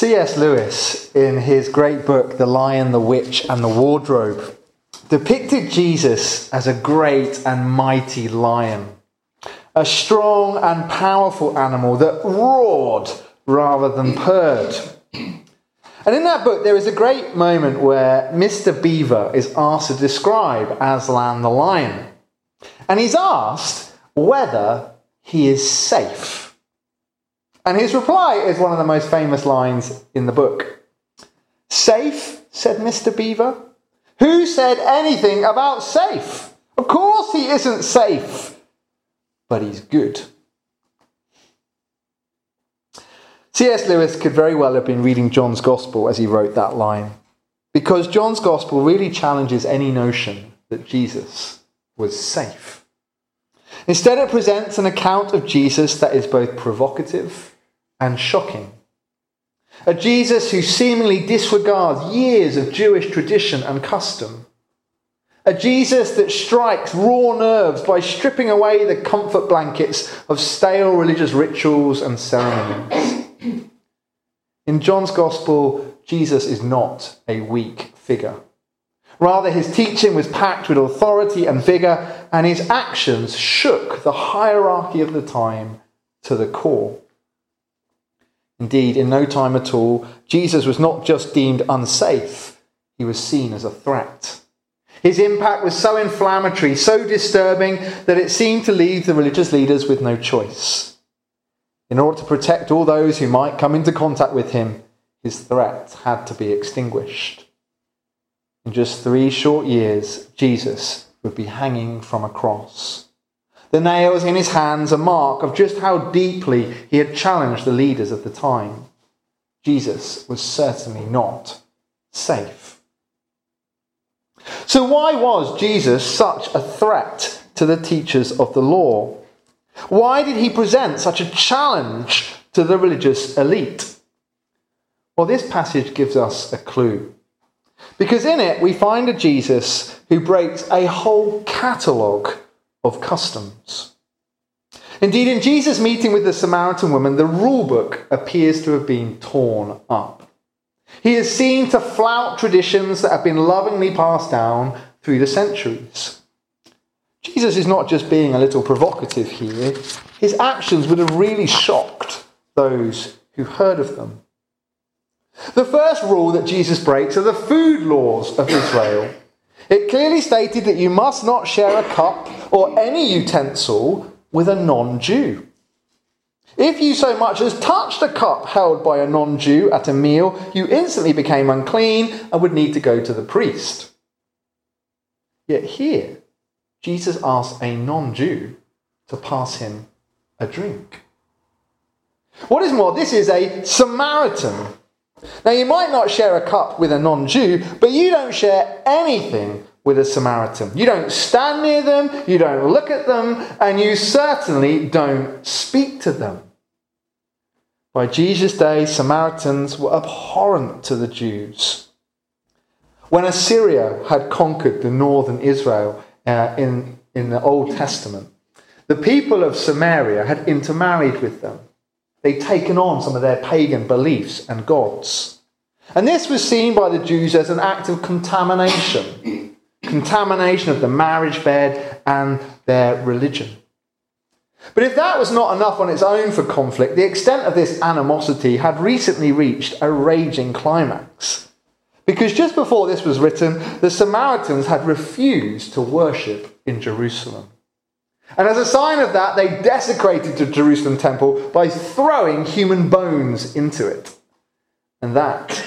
C.S. Lewis, in his great book, The Lion, the Witch and the Wardrobe, depicted Jesus as a great and mighty lion, a strong and powerful animal that roared rather than purred. And in that book, there is a great moment where Mr. Beaver is asked to describe Aslan the lion. And he's asked whether he is safe. And his reply is one of the most famous lines in the book. "Safe," said Mr. Beaver. "Who said anything about safe? Of course he isn't safe, but he's good." C.S. Lewis could very well have been reading John's Gospel as he wrote that line, because John's Gospel really challenges any notion that Jesus was safe. Instead, it presents an account of Jesus that is both provocative and shocking. A Jesus who seemingly disregards years of Jewish tradition and custom. A Jesus that strikes raw nerves by stripping away the comfort blankets of stale religious rituals and ceremonies. In John's Gospel, Jesus is not a weak figure. Rather, his teaching was packed with authority and vigour, and his actions shook the hierarchy of the time to the core. Indeed, in no time at all, Jesus was not just deemed unsafe, he was seen as a threat. His impact was so inflammatory, so disturbing, that it seemed to leave the religious leaders with no choice. In order to protect all those who might come into contact with him, his threat had to be extinguished. In just 3 short years, Jesus would be hanging from a cross. The nails in his hands a mark of just how deeply he had challenged the leaders of the time. Jesus was certainly not safe. So why was Jesus such a threat to the teachers of the law? Why did he present such a challenge to the religious elite? Well, this passage gives us a clue. Because in it, we find a Jesus who breaks a whole catalogue of customs. Indeed, in Jesus' meeting with the Samaritan woman, the rule book appears to have been torn up. He is seen to flout traditions that have been lovingly passed down through the centuries. Jesus is not just being a little provocative here. His actions would have really shocked those who heard of them. The first rule that Jesus breaks are the food laws of Israel. It clearly stated that you must not share a cup or any utensil with a non-Jew. If you so much as touched a cup held by a non-Jew at a meal, you instantly became unclean and would need to go to the priest. Yet here, Jesus asks a non-Jew to pass him a drink. What is more, this is a Samaritan. Now, you might not share a cup with a non-Jew, but you don't share anything with a Samaritan. You don't stand near them, you don't look at them, and you certainly don't speak to them. By Jesus' day, Samaritans were abhorrent to the Jews. When Assyria had conquered the northern Israel in the Old Testament, the people of Samaria had intermarried with them. They'd taken on some of their pagan beliefs and gods. And this was seen by the Jews as an act of contamination. Contamination of the marriage bed and their religion. But if that was not enough on its own for conflict, the extent of this animosity had recently reached a raging climax. Because just before this was written, the Samaritans had refused to worship in Jerusalem. And as a sign of that, they desecrated the Jerusalem temple by throwing human bones into it. And that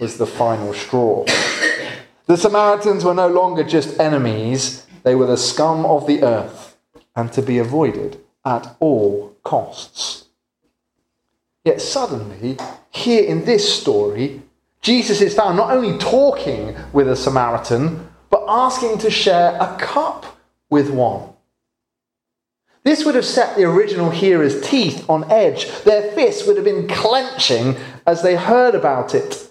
was the final straw. The Samaritans were no longer just enemies, they were the scum of the earth, and to be avoided at all costs. Yet suddenly, here in this story, Jesus is found not only talking with a Samaritan, but asking to share a cup with one. This would have set the original hearers' teeth on edge. Their fists would have been clenching as they heard about it.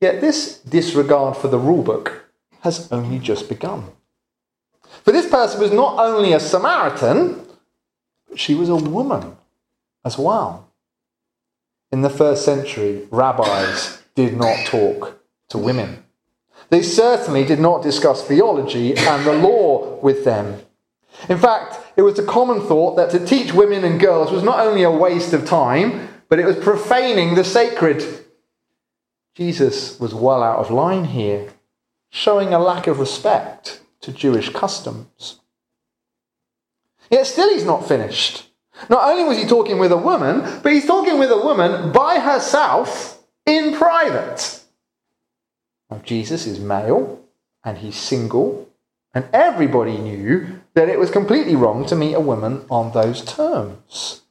Yet this disregard for the rulebook has only just begun. For this person was not only a Samaritan, but she was a woman as well. In the first century, rabbis did not talk to women. They certainly did not discuss theology and the law with them. In fact, it was a common thought that to teach women and girls was not only a waste of time, but it was profaning the sacred. Jesus was well out of line here, showing a lack of respect to Jewish customs. Yet still he's not finished. Not only was he talking with a woman, but he's talking with a woman by herself in private. Now, Jesus is male, and he's single, and everybody knew that it was completely wrong to meet a woman on those terms.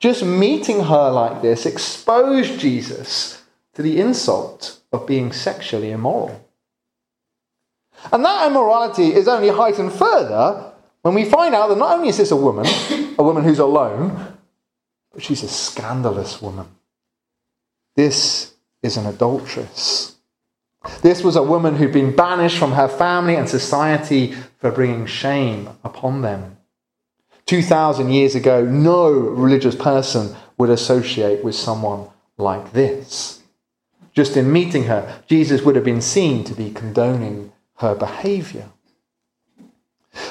Just meeting her like this exposed Jesus to the insult of being sexually immoral. And that immorality is only heightened further when we find out that not only is this a woman who's alone, but she's a scandalous woman. This is an adulteress. This was a woman who'd been banished from her family and society for bringing shame upon them. 2,000 years ago, no religious person would associate with someone like this. Just in meeting her, Jesus would have been seen to be condoning her behavior.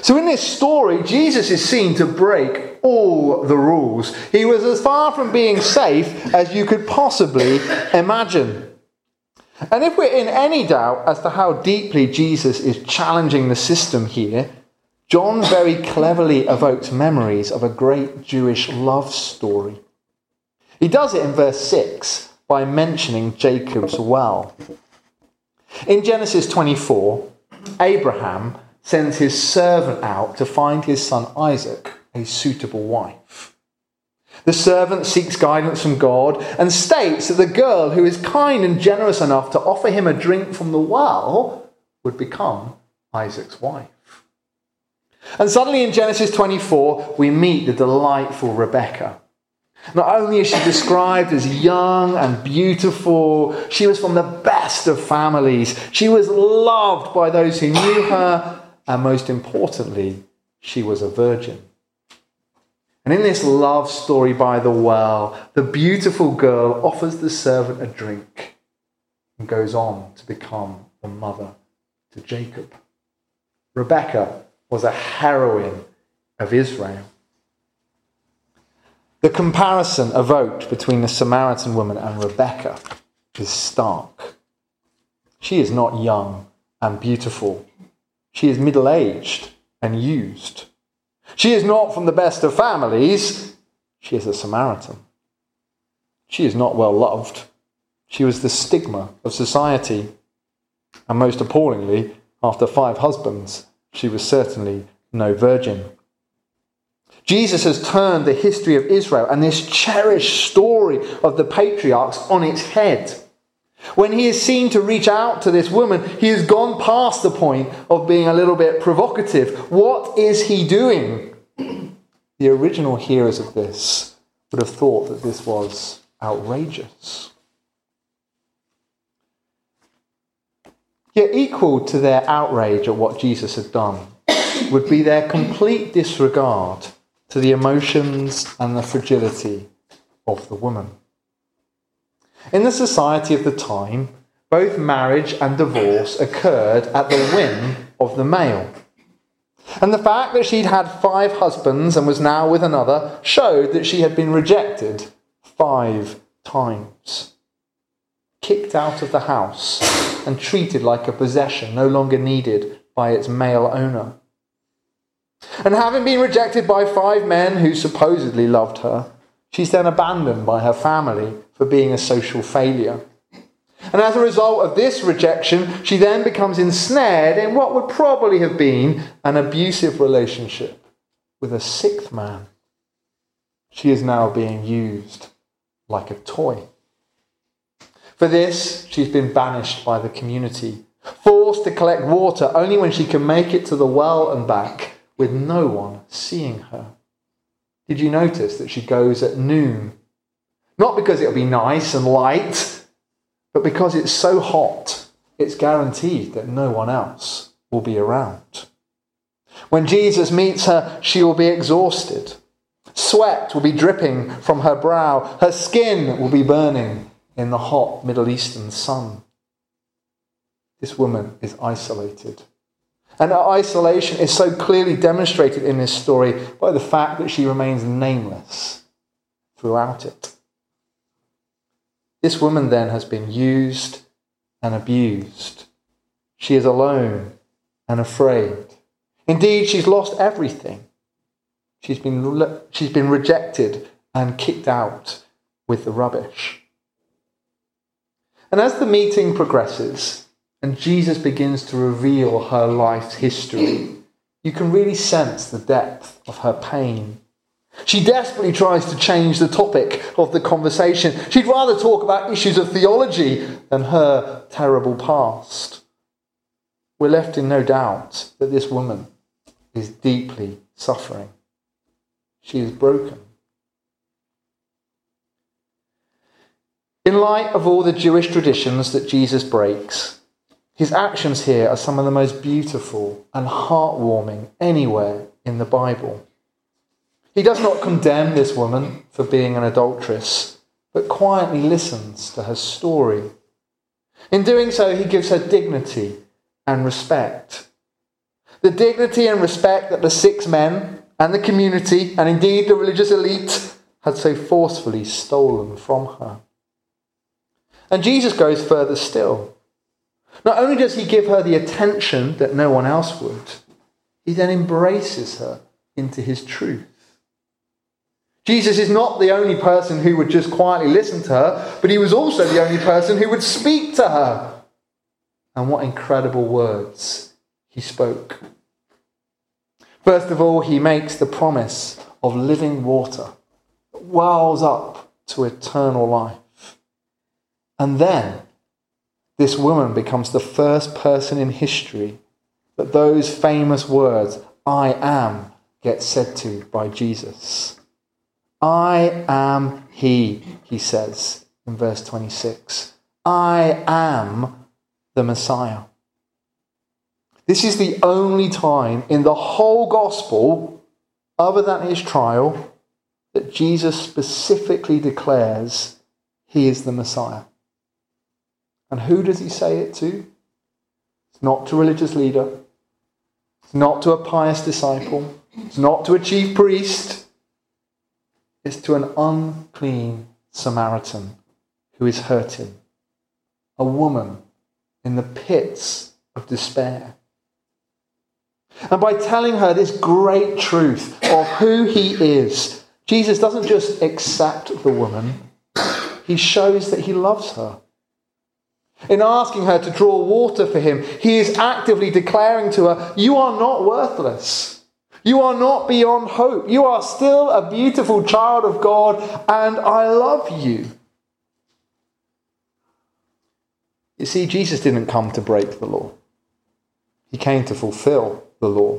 So in this story, Jesus is seen to break all the rules. He was as far from being safe as you could possibly imagine. And if we're in any doubt as to how deeply Jesus is challenging the system here, John very cleverly evokes memories of a great Jewish love story. He does it in verse 6 by mentioning Jacob's well. In Genesis 24, Abraham sends his servant out to find his son Isaac a suitable wife. The servant seeks guidance from God and states that the girl who is kind and generous enough to offer him a drink from the well would become Isaac's wife. And suddenly in Genesis 24, we meet the delightful Rebekah. Not only is she described as young and beautiful, she was from the best of families. She was loved by those who knew her, and most importantly, she was a virgin. And in this love story by the well, the beautiful girl offers the servant a drink and goes on to become the mother to Jacob. Rebekah was a heroine of Israel. The comparison evoked between the Samaritan woman and Rebekah is stark. She is not young and beautiful. She is middle-aged and used. She is not from the best of families. She is a Samaritan. She is not well loved. She was the stigma of society. And most appallingly, after 5 husbands, she was certainly no virgin. Jesus has turned the history of Israel and this cherished story of the patriarchs on its head. When he is seen to reach out to this woman, he has gone past the point of being a little bit provocative. What is he doing? The original hearers of this would have thought that this was outrageous. Yet equal to their outrage at what Jesus had done would be their complete disregard to the emotions and the fragility of the woman. In the society of the time, both marriage and divorce occurred at the whim of the male. And the fact that she'd had 5 husbands and was now with another showed that she had been rejected 5 times. Kicked out of the house and treated like a possession no longer needed by its male owner. And having been rejected by 5 men who supposedly loved her, she's then abandoned by her family for being a social failure. And as a result of this rejection, she then becomes ensnared in what would probably have been an abusive relationship with a 6th man. She is now being used like a toy. For this, she's been banished by the community, forced to collect water only when she can make it to the well and back, with no one seeing her. Did you notice that she goes at noon? Not because it'll be nice and light, but because it's so hot, it's guaranteed that no one else will be around. When Jesus meets her, she will be exhausted. Sweat will be dripping from her brow. Her skin will be burning in the hot Middle Eastern sun. This woman is isolated. And her isolation is so clearly demonstrated in this story by the fact that she remains nameless throughout it. This woman then has been used and abused. She is alone and afraid. Indeed, she's lost everything. She's been rejected and kicked out with the rubbish. And as the meeting progresses and Jesus begins to reveal her life's history, you can really sense the depth of her pain. She desperately tries to change the topic of the conversation. She'd rather talk about issues of theology than her terrible past. We're left in no doubt that this woman is deeply suffering. She is broken. In light of all the Jewish traditions that Jesus breaks, his actions here are some of the most beautiful and heartwarming anywhere in the Bible. He does not condemn this woman for being an adulteress, but quietly listens to her story. In doing so, he gives her dignity and respect. The dignity and respect that the six men and the community, and indeed the religious elite, had so forcefully stolen from her. And Jesus goes further still. Not only does he give her the attention that no one else would, he then embraces her into his truth. Jesus is not the only person who would just quietly listen to her, but he was also the only person who would speak to her. And what incredible words he spoke. First of all, he makes the promise of living water that wells up to eternal life. And then, this woman becomes the first person in history that those famous words, "I am," get said to by Jesus. "I am he says in verse 26. "I am the Messiah." This is the only time in the whole gospel, other than his trial, that Jesus specifically declares he is the Messiah. And who does he say it to? It's not to a religious leader. It's not to a pious disciple. It's not to a chief priest. Is to an unclean Samaritan who is hurting, a woman in the pits of despair. And by telling her this great truth of who he is, Jesus doesn't just accept the woman, he shows that he loves her. In asking her to draw water for him, he is actively declaring to her, "You are not worthless. You are not beyond hope. You are still a beautiful child of God, and I love you." You see, Jesus didn't come to break the law. He came to fulfill the law.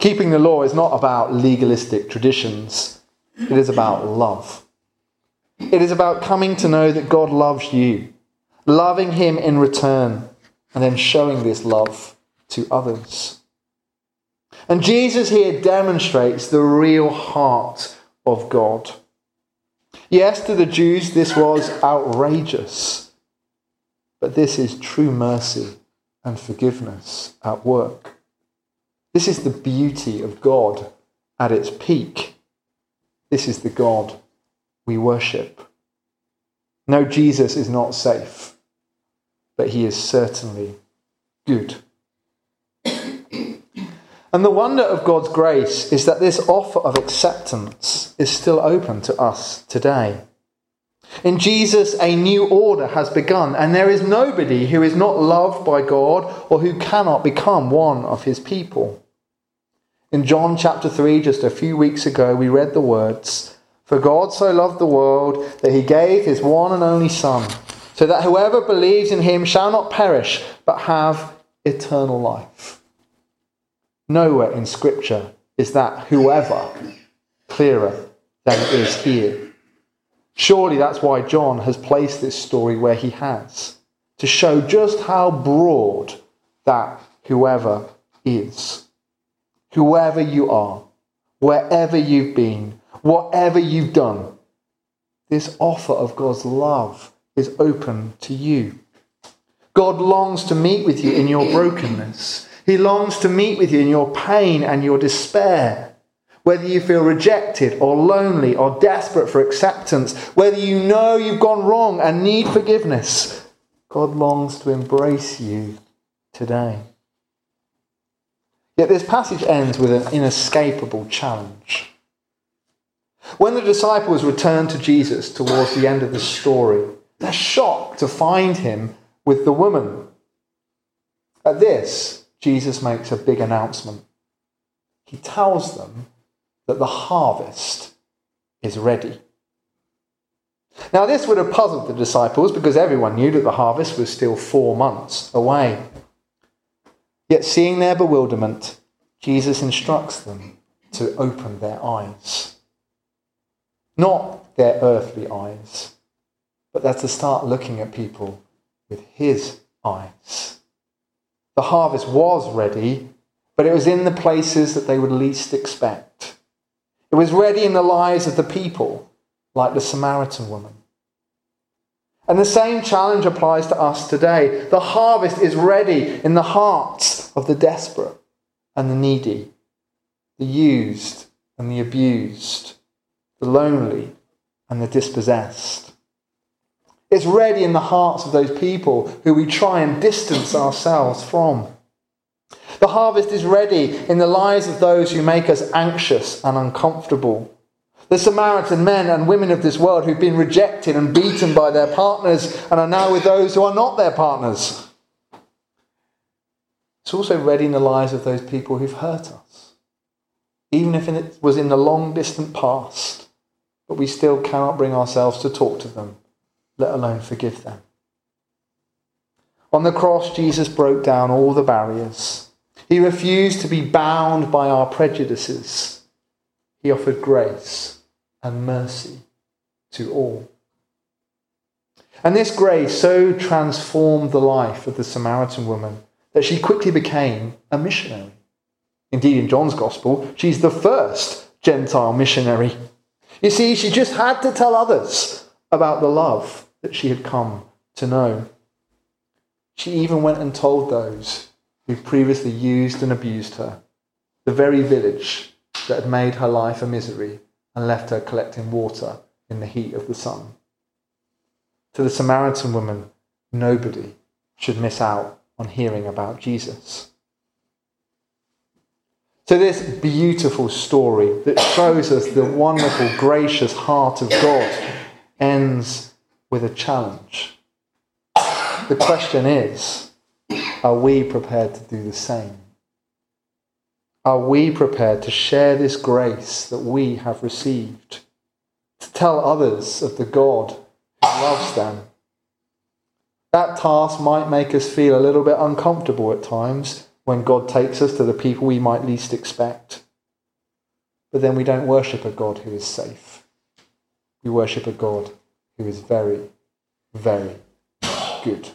Keeping the law is not about legalistic traditions. It is about love. It is about coming to know that God loves you, loving him in return, and then showing this love to others. And Jesus here demonstrates the real heart of God. Yes, to the Jews, this was outrageous. But this is true mercy and forgiveness at work. This is the beauty of God at its peak. This is the God we worship. No, Jesus is not safe, but he is certainly good. And the wonder of God's grace is that this offer of acceptance is still open to us today. In Jesus, a new order has begun, and there is nobody who is not loved by God or who cannot become one of his people. In John chapter 3, just a few weeks ago, we read the words, "For God so loved the world that he gave his one and only Son, so that whoever believes in him shall not perish, but have eternal life." Nowhere in Scripture is that "whoever" clearer than it is here. Surely that's why John has placed this story where he has, to show just how broad that "whoever" is. Whoever you are, wherever you've been, whatever you've done, this offer of God's love is open to you. God longs to meet with you in your brokenness. He longs to meet with you in your pain and your despair. Whether you feel rejected or lonely or desperate for acceptance, whether you know you've gone wrong and need forgiveness, God longs to embrace you today. Yet this passage ends with an inescapable challenge. When the disciples return to Jesus towards the end of the story, they're shocked to find him with the woman. At this, Jesus makes a big announcement. He tells them that the harvest is ready. Now, this would have puzzled the disciples because everyone knew that the harvest was still 4 months away. Yet, seeing their bewilderment, Jesus instructs them to open their eyes. Not their earthly eyes, but they're to start looking at people with his eyes. The harvest was ready, but it was in the places that they would least expect. It was ready in the lives of the people, like the Samaritan woman. And the same challenge applies to us today. The harvest is ready in the hearts of the desperate and the needy, the used and the abused, the lonely and the dispossessed. It's ready in the hearts of those people who we try and distance ourselves from. The harvest is ready in the lives of those who make us anxious and uncomfortable. The Samaritan men and women of this world who've been rejected and beaten by their partners and are now with those who are not their partners. It's also ready in the lives of those people who've hurt us, even if it was in the long distant past, but we still cannot bring ourselves to talk to them, let alone forgive them. On the cross, Jesus broke down all the barriers. He refused to be bound by our prejudices. He offered grace and mercy to all. And this grace so transformed the life of the Samaritan woman that she quickly became a missionary. Indeed, in John's Gospel, she's the first Gentile missionary. You see, she just had to tell others about the love that she had come to know. She even went and told those who previously used and abused her, the very village that had made her life a misery and left her collecting water in the heat of the sun. To the Samaritan woman, nobody should miss out on hearing about Jesus. So this beautiful story that shows us the wonderful, gracious heart of God ends with a challenge. The question is, are we prepared to do the same? Are we prepared to share this grace that we have received? To tell others of the God who loves them? That task might make us feel a little bit uncomfortable at times when God takes us to the people we might least expect. But then we don't worship a God who is safe. We worship a God who is very, very good.